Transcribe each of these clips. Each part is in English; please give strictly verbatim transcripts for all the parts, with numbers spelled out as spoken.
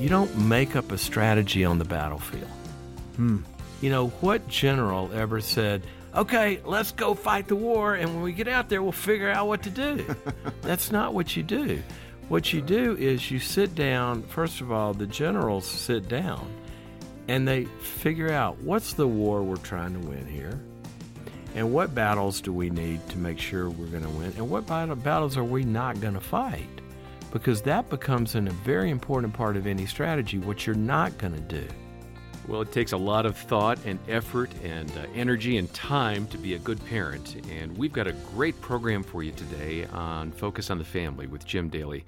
You don't make up a strategy on the battlefield. Hmm. You know, what general ever said, okay, let's go fight the war, and when we get out there, we'll figure out what to do? That's not what you do. What you do is you sit down. First of all, the generals sit down, and they figure out, what's the war we're trying to win here? And what battles do we need to make sure we're going to win? And what battles are we not going to fight? Because that becomes an, a very important part of any strategy, what you're not going to do. Well, it takes a lot of thought and effort and uh, energy and time to be a good parent. And we've got a great program for you today on Focus on the Family with Jim Daly.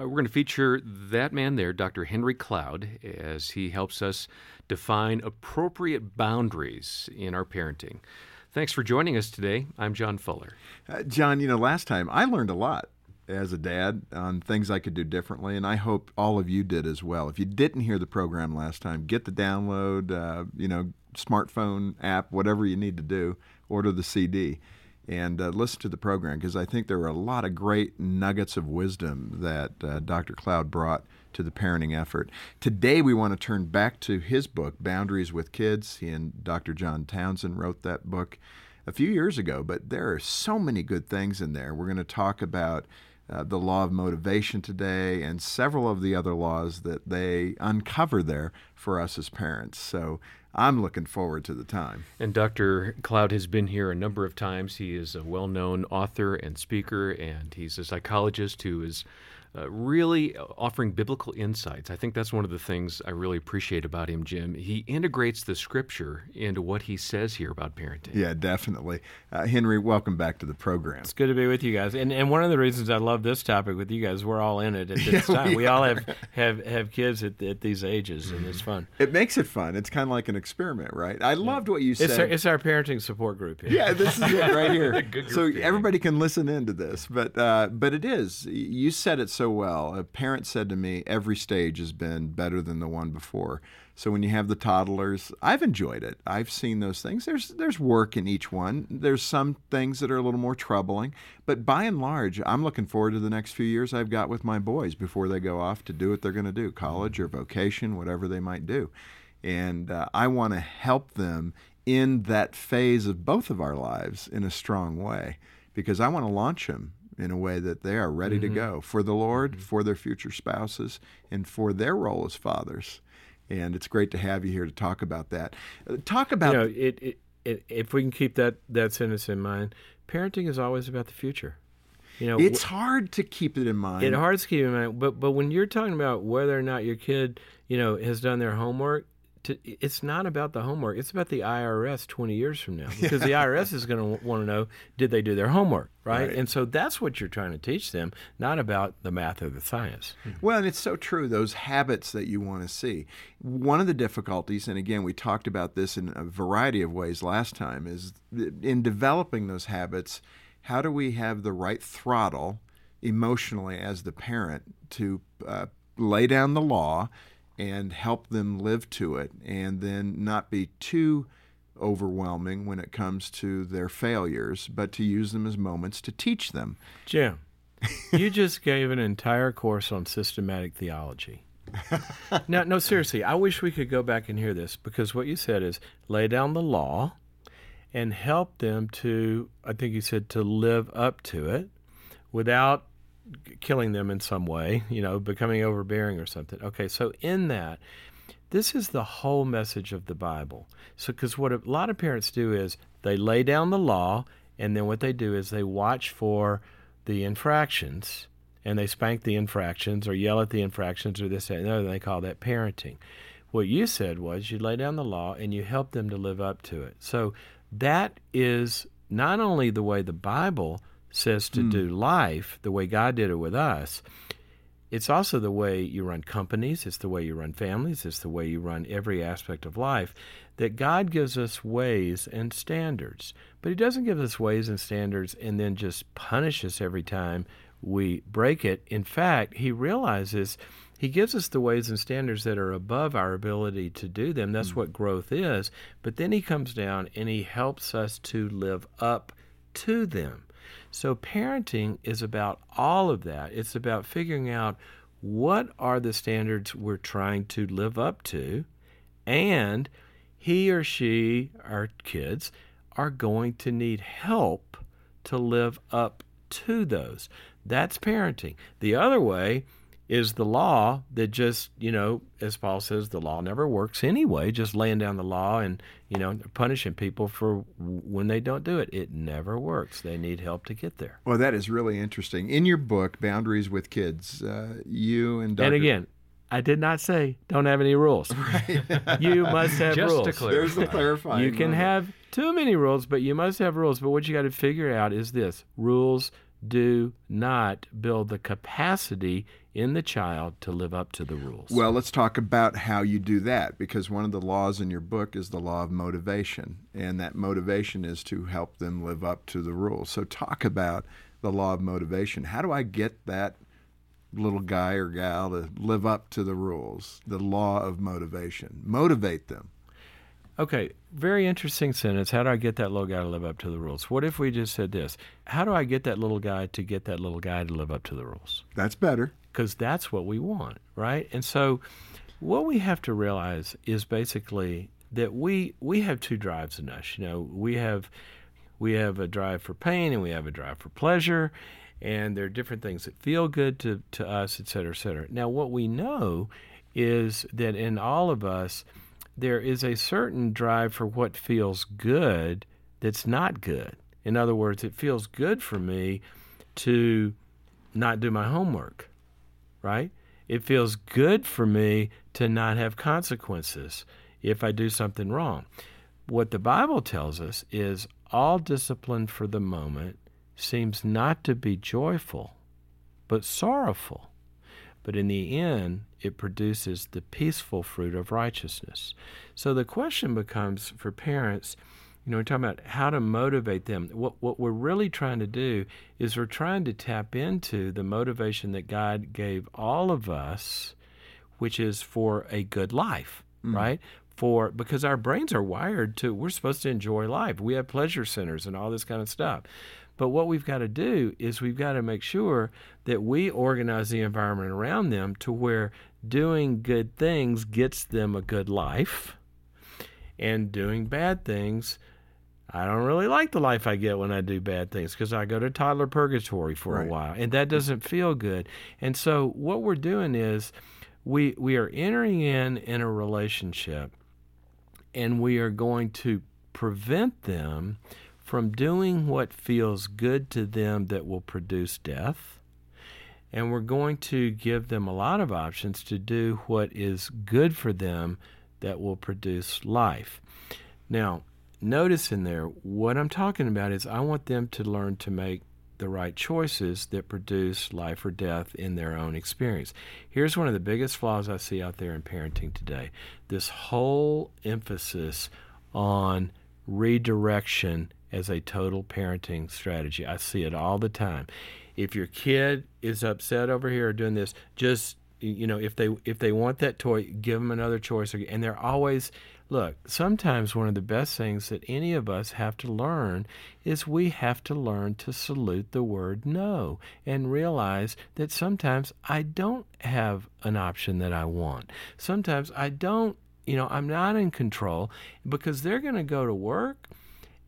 Uh, we're going to feature that man there, Doctor Henry Cloud, as he helps us define appropriate boundaries in our parenting. Thanks for joining us today. I'm John Fuller. Uh, John, you know, last time I learned a lot as a dad on things I could do differently, and I hope all of you did as well. If you didn't hear the program last time, get the download, uh, you know, smartphone app, whatever you need to do, order the C D, and uh, listen to the program, because I think there were a lot of great nuggets of wisdom that uh, Doctor Cloud brought to the parenting effort. Today we want to turn back to his book, Boundaries with Kids. He and Doctor John Townsend wrote that book a few years ago, but there are so many good things in there. We're going to talk about Uh, the law of motivation today, and several of the other laws that they uncover there for us as parents. So I'm looking forward to the time. And Doctor Cloud has been here a number of times. He is a well-known author and speaker, and he's a psychologist who is uh, really offering biblical insights. I think that's one of the things I really appreciate about him, Jim. He integrates the Scripture into what he says here about parenting. Yeah, definitely. Uh, Henry, welcome back to the program. It's good to be with you guys. And and one of the reasons I love this topic with you guys, we're all in it at this yeah, time. We, we all have, have, have kids at, at these ages, and it's fun. It makes it fun. It's kind of like an experiment, right? I loved what you said. It's our, it's our parenting support group here. Yeah, this is it right here. So everybody can listen into this, but uh, but it is. You said it so well. A parent said to me, every stage has been better than the one before. So when you have the toddlers, I've enjoyed it. I've seen those things. There's there's work in each one. There's some things that are a little more troubling. But by and large, I'm looking forward to the next few years I've got with my boys before they go off to do what they're going to do, college or vocation, whatever they might do. And uh, I want to help them in that phase of both of our lives in a strong way, because I want to launch them in a way that they are ready mm-hmm. to go for the Lord, mm-hmm. for their future spouses, and for their role as fathers. And it's great to have you here to talk about that. Uh, talk about... You know, it, it, it, if we can keep that, that sentence in mind, parenting is always about the future. You know, it's hard to keep it in mind. It's hard to keep it in mind. But, but when you're talking about whether or not your kid, you know, has done their homework, To, it's not about the homework. It's about the I R S twenty years from now, because yeah. the I R S is going to w- want to know, did they do their homework, right? right? And so that's what you're trying to teach them, not about the math or the science. Well, and it's so true, those habits that you want to see. One of the difficulties, and again, we talked about this in a variety of ways last time, is in developing those habits, how do we have the right throttle emotionally as the parent to uh, lay down the law and help them live to it, and then not be too overwhelming when it comes to their failures, but to use them as moments to teach them. Jim, you just gave an entire course on systematic theology. No, no, seriously, I wish we could go back and hear this, because what you said is lay down the law and help them to, I think you said, to live up to it without killing them in some way, you know, becoming overbearing or something. Okay, so in that, this is the whole message of the Bible. So, because what a lot of parents do is they lay down the law, and then what they do is they watch for the infractions, and they spank the infractions or yell at the infractions or this, that, and the other. They call that parenting. What you said was you lay down the law and you help them to live up to it. So that is not only the way the Bible says to mm. do life, the way God did it with us. It's also the way you run companies. It's the way you run families. It's the way you run every aspect of life, that God gives us ways and standards. But he doesn't give us ways and standards and then just punish us every time we break it. In fact, he realizes he gives us the ways and standards that are above our ability to do them. That's mm. what growth is. But then he comes down and he helps us to live up to them. So parenting is about all of that. It's about figuring out what are the standards we're trying to live up to, and he or she, our kids, are going to need help to live up to those. That's parenting. The other way is the law that just, you know, as Paul says, the law never works anyway, just laying down the law and, you know, punishing people for when they don't do it. It never works. They need help to get there. Well, that is really interesting. In your book, Boundaries with Kids, uh, you and Doctor And again, I did not say don't have any rules. Right. You must have just rules. Just to clarify. There's the clarifying. You can moment. Have too many rules, but you must have rules. But what you got to figure out is this. Rules do not build the capacity in the child to live up to the rules. Well, let's talk about how you do that, because one of the laws in your book is the law of motivation, and that motivation is to help them live up to the rules. So talk about the law of motivation. How do I get that little guy or gal to live up to the rules? The law of motivation. Motivate them. Okay, very interesting sentence. How do I get that little guy to live up to the rules? What if we just said this? How do I get that little guy to get that little guy to live up to the rules? That's better. Because that's what we want, right? And so what we have to realize is basically that we we have two drives in us. You know, we have we have a drive for pain and we have a drive for pleasure, and there are different things that feel good to, to us, et cetera, et cetera. Now, what we know is that in all of us, there is a certain drive for what feels good that's not good. In other words, it feels good for me to not do my homework, right? It feels good for me to not have consequences if I do something wrong. What the Bible tells us is all discipline for the moment seems not to be joyful, but sorrowful. But in the end, it produces the peaceful fruit of righteousness. So the question becomes for parents, you know, we're talking about how to motivate them. What what we're really trying to do is we're trying to tap into the motivation that God gave all of us, which is for a good life, mm. right? For because our brains are wired to, we're supposed to enjoy life. We have pleasure centers and all this kind of stuff. But what we've got to do is we've got to make sure that we organize the environment around them to where doing good things gets them a good life, and doing bad things, I don't really like the life I get when I do bad things because I go to toddler purgatory for right. a while, and that doesn't feel good. And so what we're doing is we we are entering in in a relationship, and we are going to prevent them from doing what feels good to them that will produce death. And we're going to give them a lot of options to do what is good for them that will produce life. Now, notice in there, what I'm talking about is I want them to learn to make the right choices that produce life or death in their own experience. Here's one of the biggest flaws I see out there in parenting today. This whole emphasis on redirection as a total parenting strategy. I see it all the time. If your kid is upset over here or doing this, just, you know, if they if they want that toy, give them another choice. And they're always, look, sometimes one of the best things that any of us have to learn is we have to learn to salute the word no and realize that sometimes I don't have an option that I want. Sometimes I don't, you know, I'm not in control, because they're going to go to work,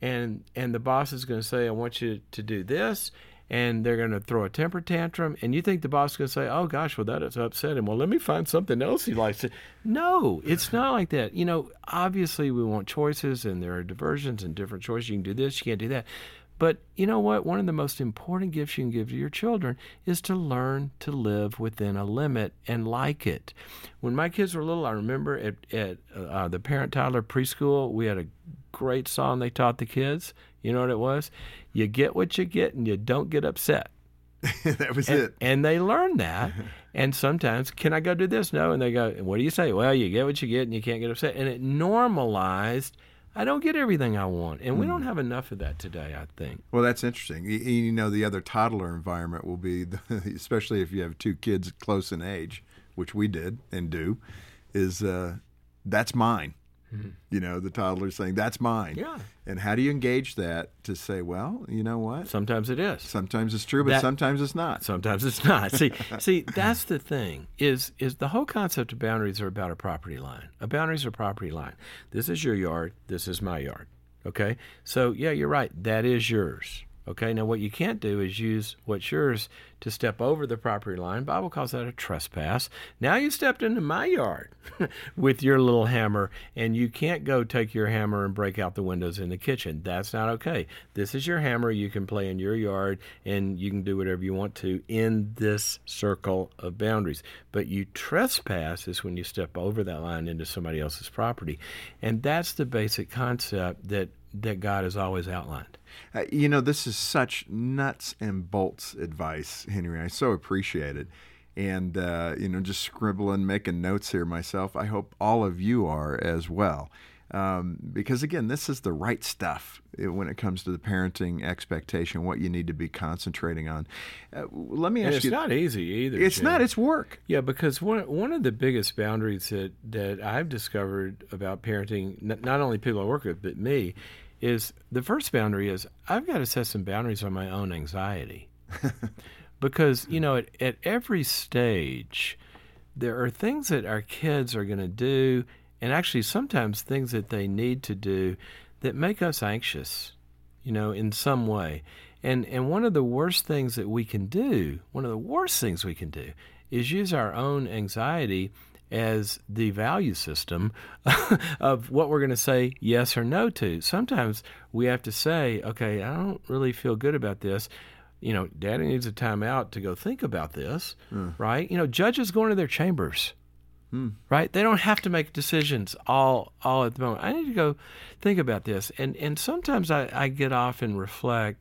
And and the boss is going to say, I want you to do this, and they're going to throw a temper tantrum, and you think the boss is going to say, oh, gosh, well, that has upset him. Well, let me find something else he likes to. No, it's not like that. You know, obviously we want choices, and there are diversions and different choices. You can do this, you can't do that. But you know what? One of the most important gifts you can give to your children is to learn to live within a limit and like it. When my kids were little, I remember at, at uh, the parent-toddler preschool, we had a great song they taught the kids. You know what it was? You get what you get and you don't get upset. That was and, it. And they learned that. And sometimes, can I go do this? No. And they go, what do you say? Well, you get what you get and you can't get upset. And it normalized, I don't get everything I want. And we don't have enough of that today, I think. Well, that's interesting. You, you know, the other toddler environment will be, the, especially if you have two kids close in age, which we did and do, is uh, that's mine. Mm-hmm. You know, the toddler saying, that's mine. Yeah. And how do you engage that to say, well, you know what? Sometimes it is. Sometimes it's true, but that, sometimes it's not. Sometimes it's not. See, see, that's the thing, is is the whole concept of boundaries are about a property line. A boundary's a property line. This is your yard. This is my yard. Okay? So, yeah, you're right. That is yours. Okay? Now, what you can't do is use what's yours to step over the property line. The Bible calls that a trespass. Now you stepped into my yard with your little hammer, and you can't go take your hammer and break out the windows in the kitchen. That's not okay. This is your hammer. You can play in your yard, and you can do whatever you want to in this circle of boundaries. But you trespass is when you step over that line into somebody else's property. And that's the basic concept that that God has always outlined. Uh, you know, this is such nuts and bolts advice, Henry. I so appreciate it. And, uh, you know, just scribbling, making notes here myself. I hope all of you are as well. Um, because, again, this is the right stuff when it comes to the parenting expectation, what you need to be concentrating on. Uh, let me ask and it's you. It's not easy either. It's Jim. not. It's work. Yeah, because one one of the biggest boundaries that, that I've discovered about parenting, not only people I work with, but me, is the first boundary is I've got to set some boundaries on my own anxiety. Because, you know, at, at every stage, there are things that our kids are going to do, and actually sometimes things that they need to do that make us anxious, you know, in some way. And and one of the worst things that we can do, one of the worst things we can do, is use our own anxiety as the value system of what we're going to say yes or no to. Sometimes we have to say, okay, I don't really feel good about this. You know, Daddy needs a time out to go think about this, mm. right? You know, judges go into their chambers, mm. right? They don't have to make decisions all all at the moment. I need to go think about this. And and sometimes I, I get off and reflect,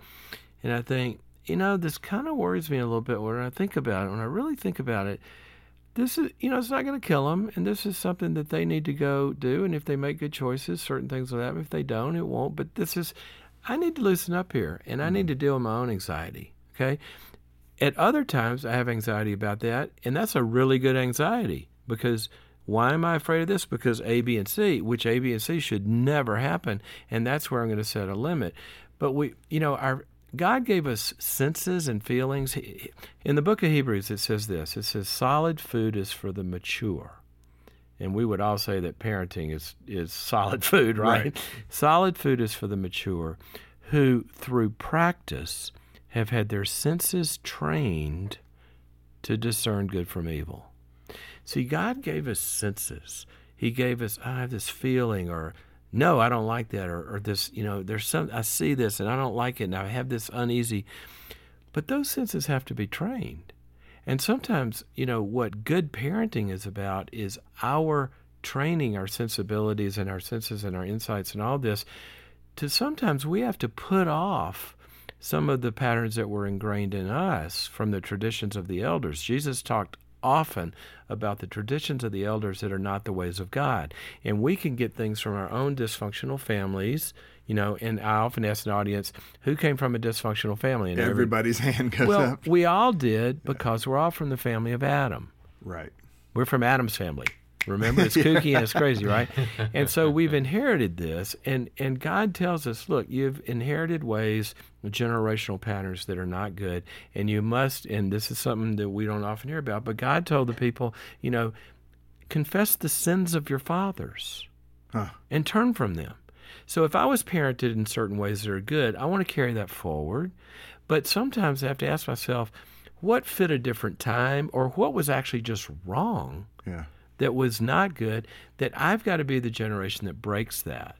and I think, you know, this kind of worries me a little bit when I think about it. When I really think about it, this is, you know, it's not going to kill them, and this is something that they need to go do, and if they make good choices, certain things will happen. If they don't, it won't. But this is, I need to loosen up here, and I mm-hmm. need to deal with my own anxiety, okay? At other times, I have anxiety about that, and that's a really good anxiety, because why am I afraid of this? Because A, B, and C, which A, B, and C should never happen, and that's where I'm going to set a limit. But we, you know, our God gave us senses and feelings. In the book of Hebrews, it says this. It says, solid food is for the mature. And we would all say that parenting is, is solid food, right? right? Solid food is for the mature who, through practice, have had their senses trained to discern good from evil. See, God gave us senses. He gave us, I have this feeling, or no, I don't like that, or, or this, you know, there's some, I see this and I don't like it and I have this uneasy. But those senses have to be trained. And sometimes, you know, what good parenting is about is our training our sensibilities and our senses and our insights and all this to sometimes we have to put off some of the patterns that were ingrained in us from the traditions of the elders. Jesus talked often about the traditions of the elders that are not the ways of God. And we can get things from our own dysfunctional families, you know, and I often ask an audience, who came from a dysfunctional family? And Everybody's every, hand goes well, up. Well, we all did because yeah. we're all from the family of Adam. Right. We're from Adam's family. Remember, it's kooky yeah. and it's crazy, right? And so we've inherited this, and, and God tells us, look, you've inherited ways, generational patterns that are not good, and you must, and this is something that we don't often hear about, but God told the people, you know, confess the sins of your fathers huh. and turn from them. So if I was parented in certain ways that are good, I want to carry that forward, but sometimes I have to ask myself, what fit a different time, or what was actually just wrong? Yeah. That was not good, that I've got to be the generation that breaks that.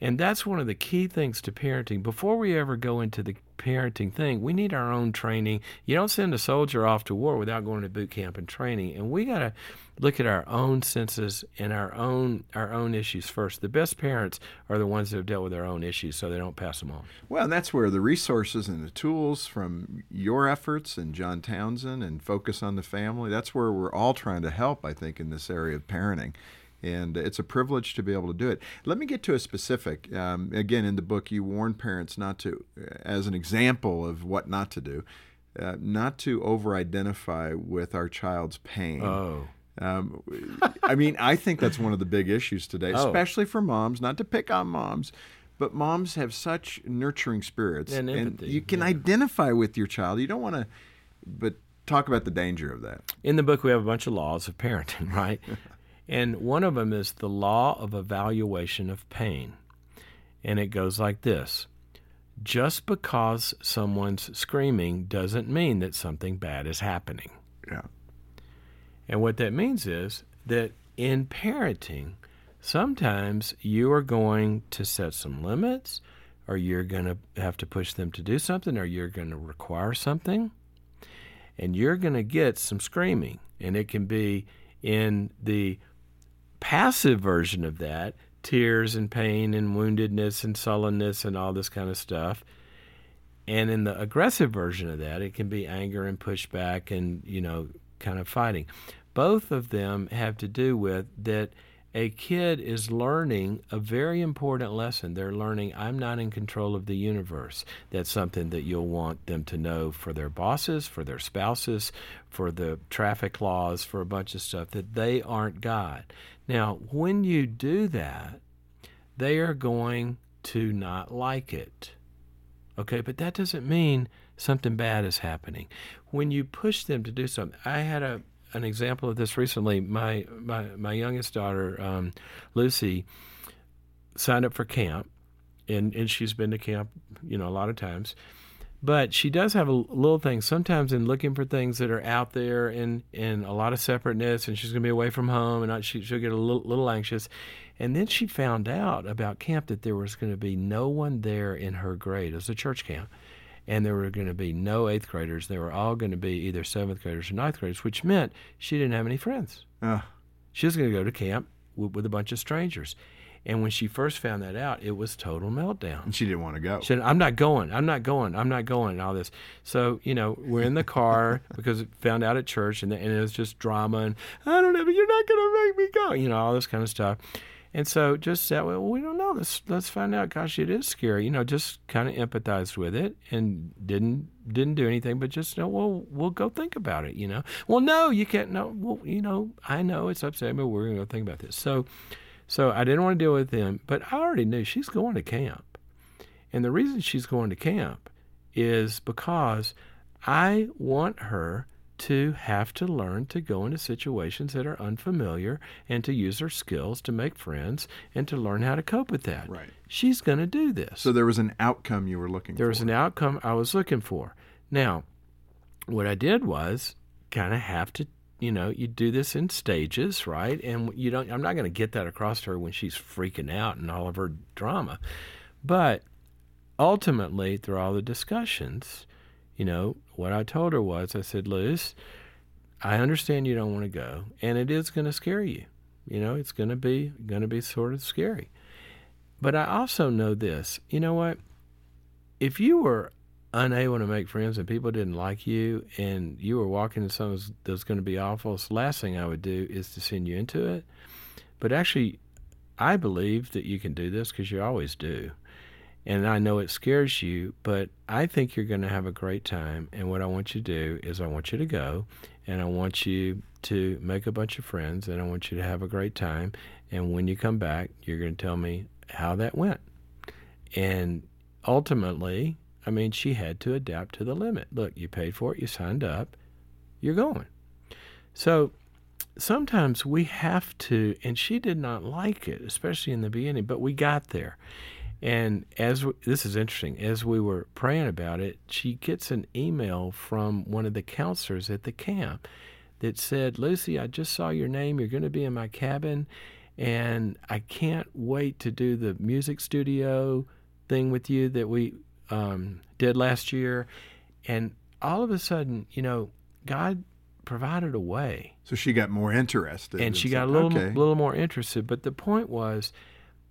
And that's one of the key things to parenting. Before we ever go into the parenting thing, we need our own training. You don't send a soldier off to war without going to boot camp and training. And we got to look at our own senses and our own our own issues first. The best parents are the ones that have dealt with their own issues so they don't pass them on. Well, and that's where the resources and the tools from your efforts and John Townsend and Focus on the Family, that's where we're all trying to help, I think, in this area of parenting. And it's a privilege to be able to do it. Let me get to a specific. Um, again, in the book, you warn parents not to, as an example of what not to do, uh, not to over-identify with our child's pain. Oh. Um, I mean, I think that's one of the big issues today, oh. especially for moms, not to pick on moms, but moms have such nurturing spirits. And, and you can yeah. identify with your child. You don't want to, but talk about the danger of that. In the book, we have a bunch of laws of parenting, right? And one of them is the law of evaluation of pain. And it goes like this. Just because someone's screaming doesn't mean that something bad is happening. Yeah. And what that means is that in parenting, sometimes you are going to set some limits, or you're going to have to push them to do something, or you're going to require something, and you're going to get some screaming. And it can be in the passive version of that, tears and pain and woundedness and sullenness and all this kind of stuff. And in the aggressive version of that, it can be anger and pushback and, you know, kind of fighting. Both of them have to do with that a kid is learning a very important lesson. They're learning, I'm not in control of the universe. That's something that you'll want them to know for their bosses, for their spouses, for the traffic laws, for a bunch of stuff, that they aren't God. Now, when you do that, they are going to not like it. Okay, but that doesn't mean something bad is happening. When you push them to do something, I had a an example of this recently. My my, my youngest daughter, um, Lucy, signed up for camp, and, and she's been to camp, you know, a lot of times. But she does have a little thing sometimes in looking for things that are out there and, and a lot of separateness, and she's going to be away from home, and she, she'll get a little, little anxious. And then she found out about camp that there was going to be no one there in her grade. It was a church camp. And there were going to be no eighth graders. They were all going to be either seventh graders or ninth graders, which meant she didn't have any friends. Uh. She was going to go to camp with, with a bunch of strangers. And when she first found that out, it was total meltdown. And she didn't want to go. She said, I'm not going. I'm not going. I'm not going and all this. So, you know, we're in the car because it found out at church, and, the, and it was just drama and, I don't know, you're not going to make me go, you know, all this kind of stuff. And so just that way, well, we don't know. Let's let's find out. Gosh, it is scary. You know, just kind of empathized with it and didn't didn't do anything, but just, you know, well, we'll go think about it, you know. Well, no, you can't. No, well, you know, I know it's upsetting, but we're going to go think about this. So so I didn't want to deal with them, but I already knew she's going to camp. And the reason she's going to camp is because I want her to have to learn to go into situations that are unfamiliar and to use her skills to make friends and to learn how to cope with that. Right. She's going to do this. So there was an outcome you were looking for. There was an outcome I was looking for. Now, what I did was kind of have to, you know, you do this in stages, right? And you don't, I'm not going to get that across to her when she's freaking out and all of her drama. But ultimately, through all the discussions, you know, what I told her was, I said, Luz, I understand you don't want to go, and it is going to scare you. You know, it's going to be going to be sort of scary. But I also know this. You know what? If you were unable to make friends and people didn't like you and you were walking into something that's going to be awful, the last thing I would do is to send you into it. But actually, I believe that you can do this because you always do. And I know it scares you, but I think you're going to have a great time. And what I want you to do is I want you to go, and I want you to make a bunch of friends, and I want you to have a great time. And when you come back, you're going to tell me how that went. And ultimately, I mean, she had to adapt to the limit. Look, you paid for it. You signed up. You're going. So sometimes we have to, and she did not like it, especially in the beginning, but we got there. And as we, this is interesting, as we were praying about it, she gets an email from one of the counselors at the camp that said, Lucy, I just saw your name. You're going to be in my cabin, and I can't wait to do the music studio thing with you that we um, did last year. And all of a sudden, you know, God provided a way. So she got more interested. And she got a little, okay. little more interested. But the point was,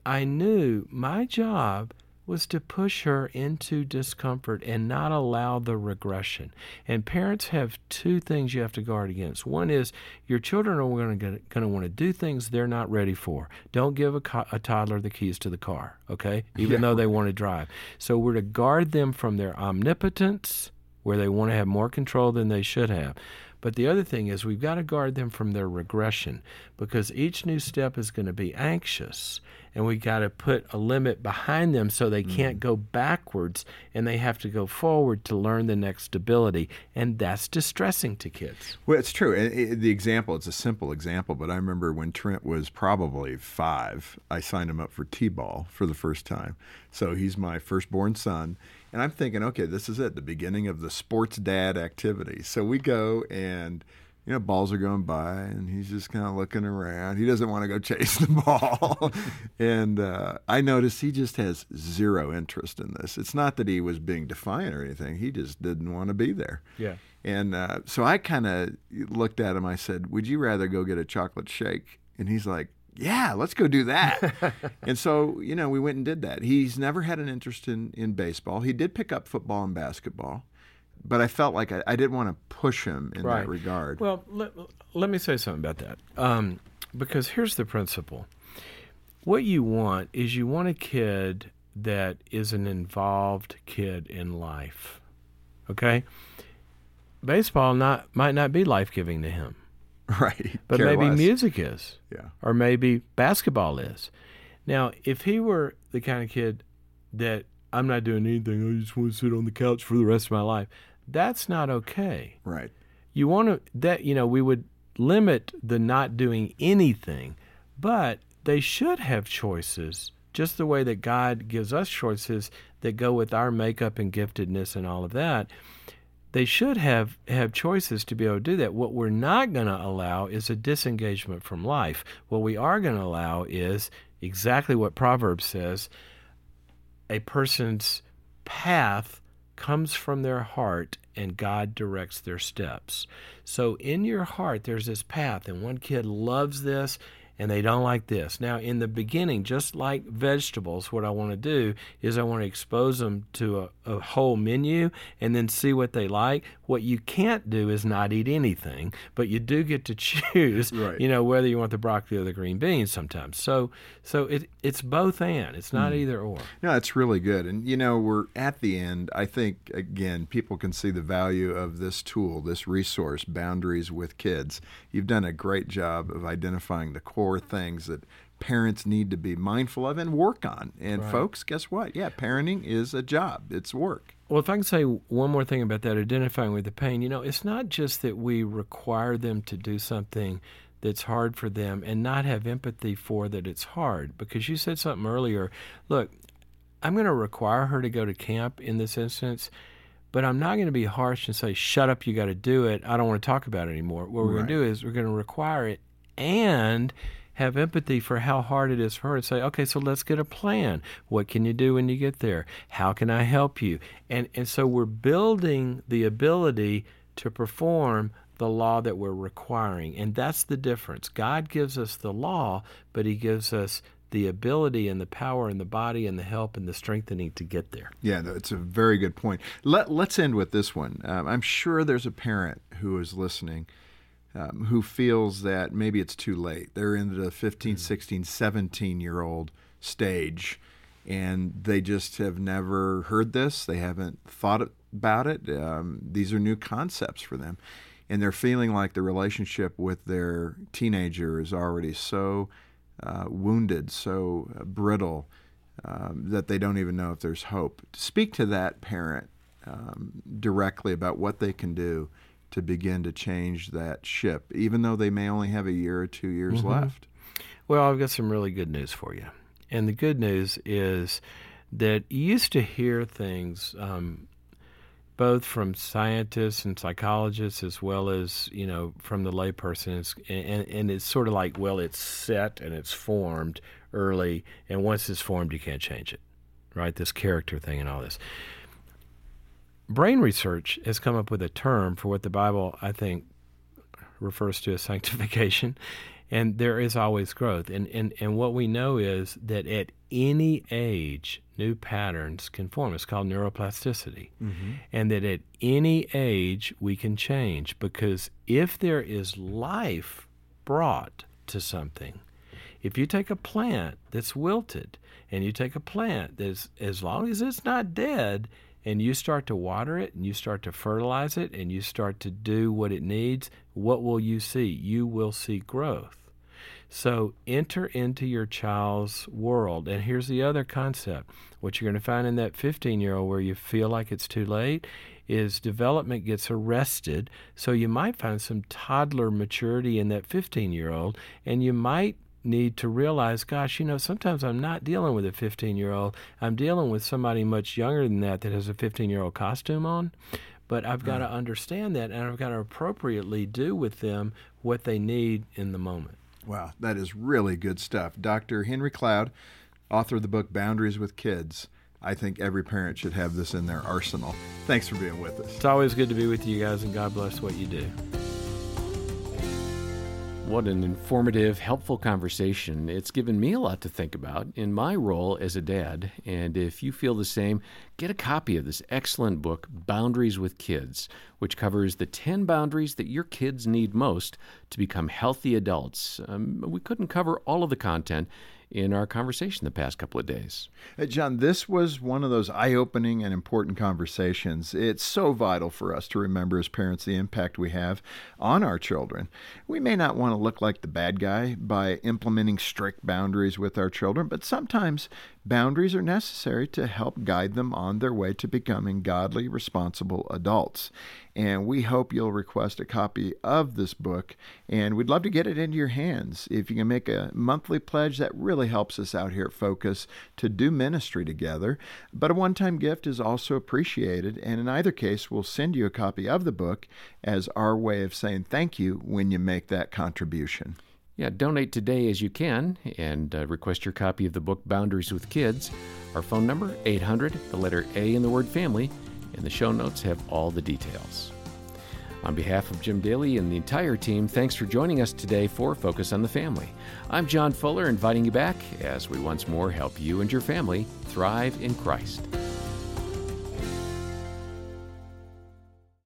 I knew my job was to push her into discomfort and not allow the regression. And parents have two things you have to guard against. One is your children are going to, going to want to do things they're not ready for. Don't give a, co- a toddler the keys to the car, okay, even yeah. though they want to drive. So we're to guard them from their omnipotence, where they want to have more control than they should have. But the other thing is we've got to guard them from their regression, because each new step is going to be anxious, and we got to put a limit behind them so they mm. can't go backwards, and they have to go forward to learn the next ability, and that's distressing to kids. Well, it's true. It, it, the example, it's a simple example, but I remember when Trent was probably five, I signed him up for T-ball for the first time. So he's my firstborn son, and I'm thinking, okay, this is it, the beginning of the sports dad activity. So we go and... You know, balls are going by, and he's just kind of looking around. He doesn't want to go chase the ball. and uh, I noticed he just has zero interest in this. It's not that he was being defiant or anything. He just didn't want to be there. Yeah. And uh, so I kind of looked at him. I said, would you rather go get a chocolate shake? And he's like, yeah, let's go do that. and so, you know, we went and did that. He's never had an interest in, in baseball. He did pick up football and basketball. But I felt like I, I didn't want to push him in right. that regard. Well, let, let me say something about that, um, because here's the principle. What you want is you want a kid that is an involved kid in life, okay? Baseball not might not be life-giving to him. Right. But Care maybe less. Music is. Yeah. Or maybe basketball is. Now, if he were the kind of kid that I'm not doing anything, I just want to sit on the couch for the rest of my life, that's not okay. Right. You want to, that, you know, we would limit the not doing anything, but they should have choices, just the way that God gives us choices that go with our makeup and giftedness and all of that. They should have, have choices to be able to do that. What we're not going to allow is a disengagement from life. What we are going to allow is exactly what Proverbs says: a person's path comes from their heart, and God directs their steps. So in your heart, there's this path, and one kid loves this, and they don't like this. Now, in the beginning, just like vegetables, what I want to do is I want to expose them to a, a whole menu and then see what they like. What you can't do is not eat anything, but you do get to choose, right. you know, whether you want the broccoli or the green beans sometimes. So so it it's both and. It's not mm. either or. No, it's really good. And, you know, we're at the end. I think, again, people can see the value of this tool, this resource, Boundaries with Kids. You've done a great job of identifying the core things that parents need to be mindful of and work on. And right. folks, guess what? Yeah, parenting is a job. It's work. Well, if I can say one more thing about that, identifying with the pain, you know, it's not just that we require them to do something that's hard for them and not have empathy for that it's hard. Because you said something earlier, look, I'm going to require her to go to camp in this instance, but I'm not going to be harsh and say, shut up, you got to do it. I don't want to talk about it anymore. What we're right. going to do is we're going to require it and have empathy for how hard it is for her to say, okay, so let's get a plan. What can you do when you get there? How can I help you? And and so we're building the ability to perform the law that we're requiring. And that's the difference. God gives us the law, but he gives us the ability and the power and the body and the help and the strengthening to get there. Yeah, that's a very good point. Let, let's end with this one. Um, I'm sure there's a parent who is listening Um, who feels that maybe it's too late. They're in the fifteen, sixteen, seventeen-year-old stage, and they just have never heard this. They haven't thought about it. Um, these are new concepts for them, and they're feeling like the relationship with their teenager is already so uh, wounded, so brittle, um, that they don't even know if there's hope. Speak to that parent um, directly about what they can do to begin to change that ship, even though they may only have a year or two years mm-hmm. left. Well, I've got some really good news for you. And the good news is that you used to hear things um, both from scientists and psychologists as well as, you know, from the layperson. It's, and, and it's sort of like, well, it's set and it's formed early, and once it's formed, you can't change it, right? This character thing and all this. Brain research has come up with a term for what the Bible, I think, refers to as sanctification, and there is always growth. And, and, and what we know is that at any age, new patterns can form. It's called neuroplasticity. Mm-hmm. And that at any age, we can change, because if there is life brought to something, if you take a plant that's wilted and you take a plant that's, as long as it's not dead, and you start to water it, and you start to fertilize it, and you start to do what it needs, what will you see? You will see growth. So enter into your child's world. And here's the other concept. What you're going to find in that fifteen-year-old where you feel like it's too late is development gets arrested. So you might find some toddler maturity in that fifteen-year-old, and you might need to realize, gosh, you know, sometimes I'm not dealing with a fifteen-year-old. I'm dealing with somebody much younger than that that has a fifteen-year-old costume on. But I've got to understand that, and I've got to appropriately do with them what they need in the moment. Wow, that is really good stuff. Doctor Henry Cloud, author of the book Boundaries with Kids. I think every parent should have this in their arsenal. Thanks for being with us. It's always good to be with you guys, and God bless what you do. What an informative, helpful conversation. It's given me a lot to think about in my role as a dad. And if you feel the same, get a copy of this excellent book, Boundaries with Kids, which covers the ten boundaries that your kids need most to become healthy adults. Um, we couldn't cover all of the content in our conversation the past couple of days. Hey, John, this was one of those eye-opening and important conversations. It's so vital for us to remember as parents the impact we have on our children. We may not want to look like the bad guy by implementing strict boundaries with our children, but sometimes boundaries are necessary to help guide them on their way to becoming godly, responsible adults. And we hope you'll request a copy of this book, and we'd love to get it into your hands. If you can make a monthly pledge, that really helps us out here at Focus to do ministry together. But a one-time gift is also appreciated, and in either case, we'll send you a copy of the book as our way of saying thank you when you make that contribution. Yeah, donate today as you can, and uh, request your copy of the book Boundaries with Kids. Our phone number, eight hundred, the letter A in the word family, and the show notes have all the details. On behalf of Jim Daly and the entire team, thanks for joining us today for Focus on the Family. I'm John Fuller, inviting you back as we once more help you and your family thrive in Christ.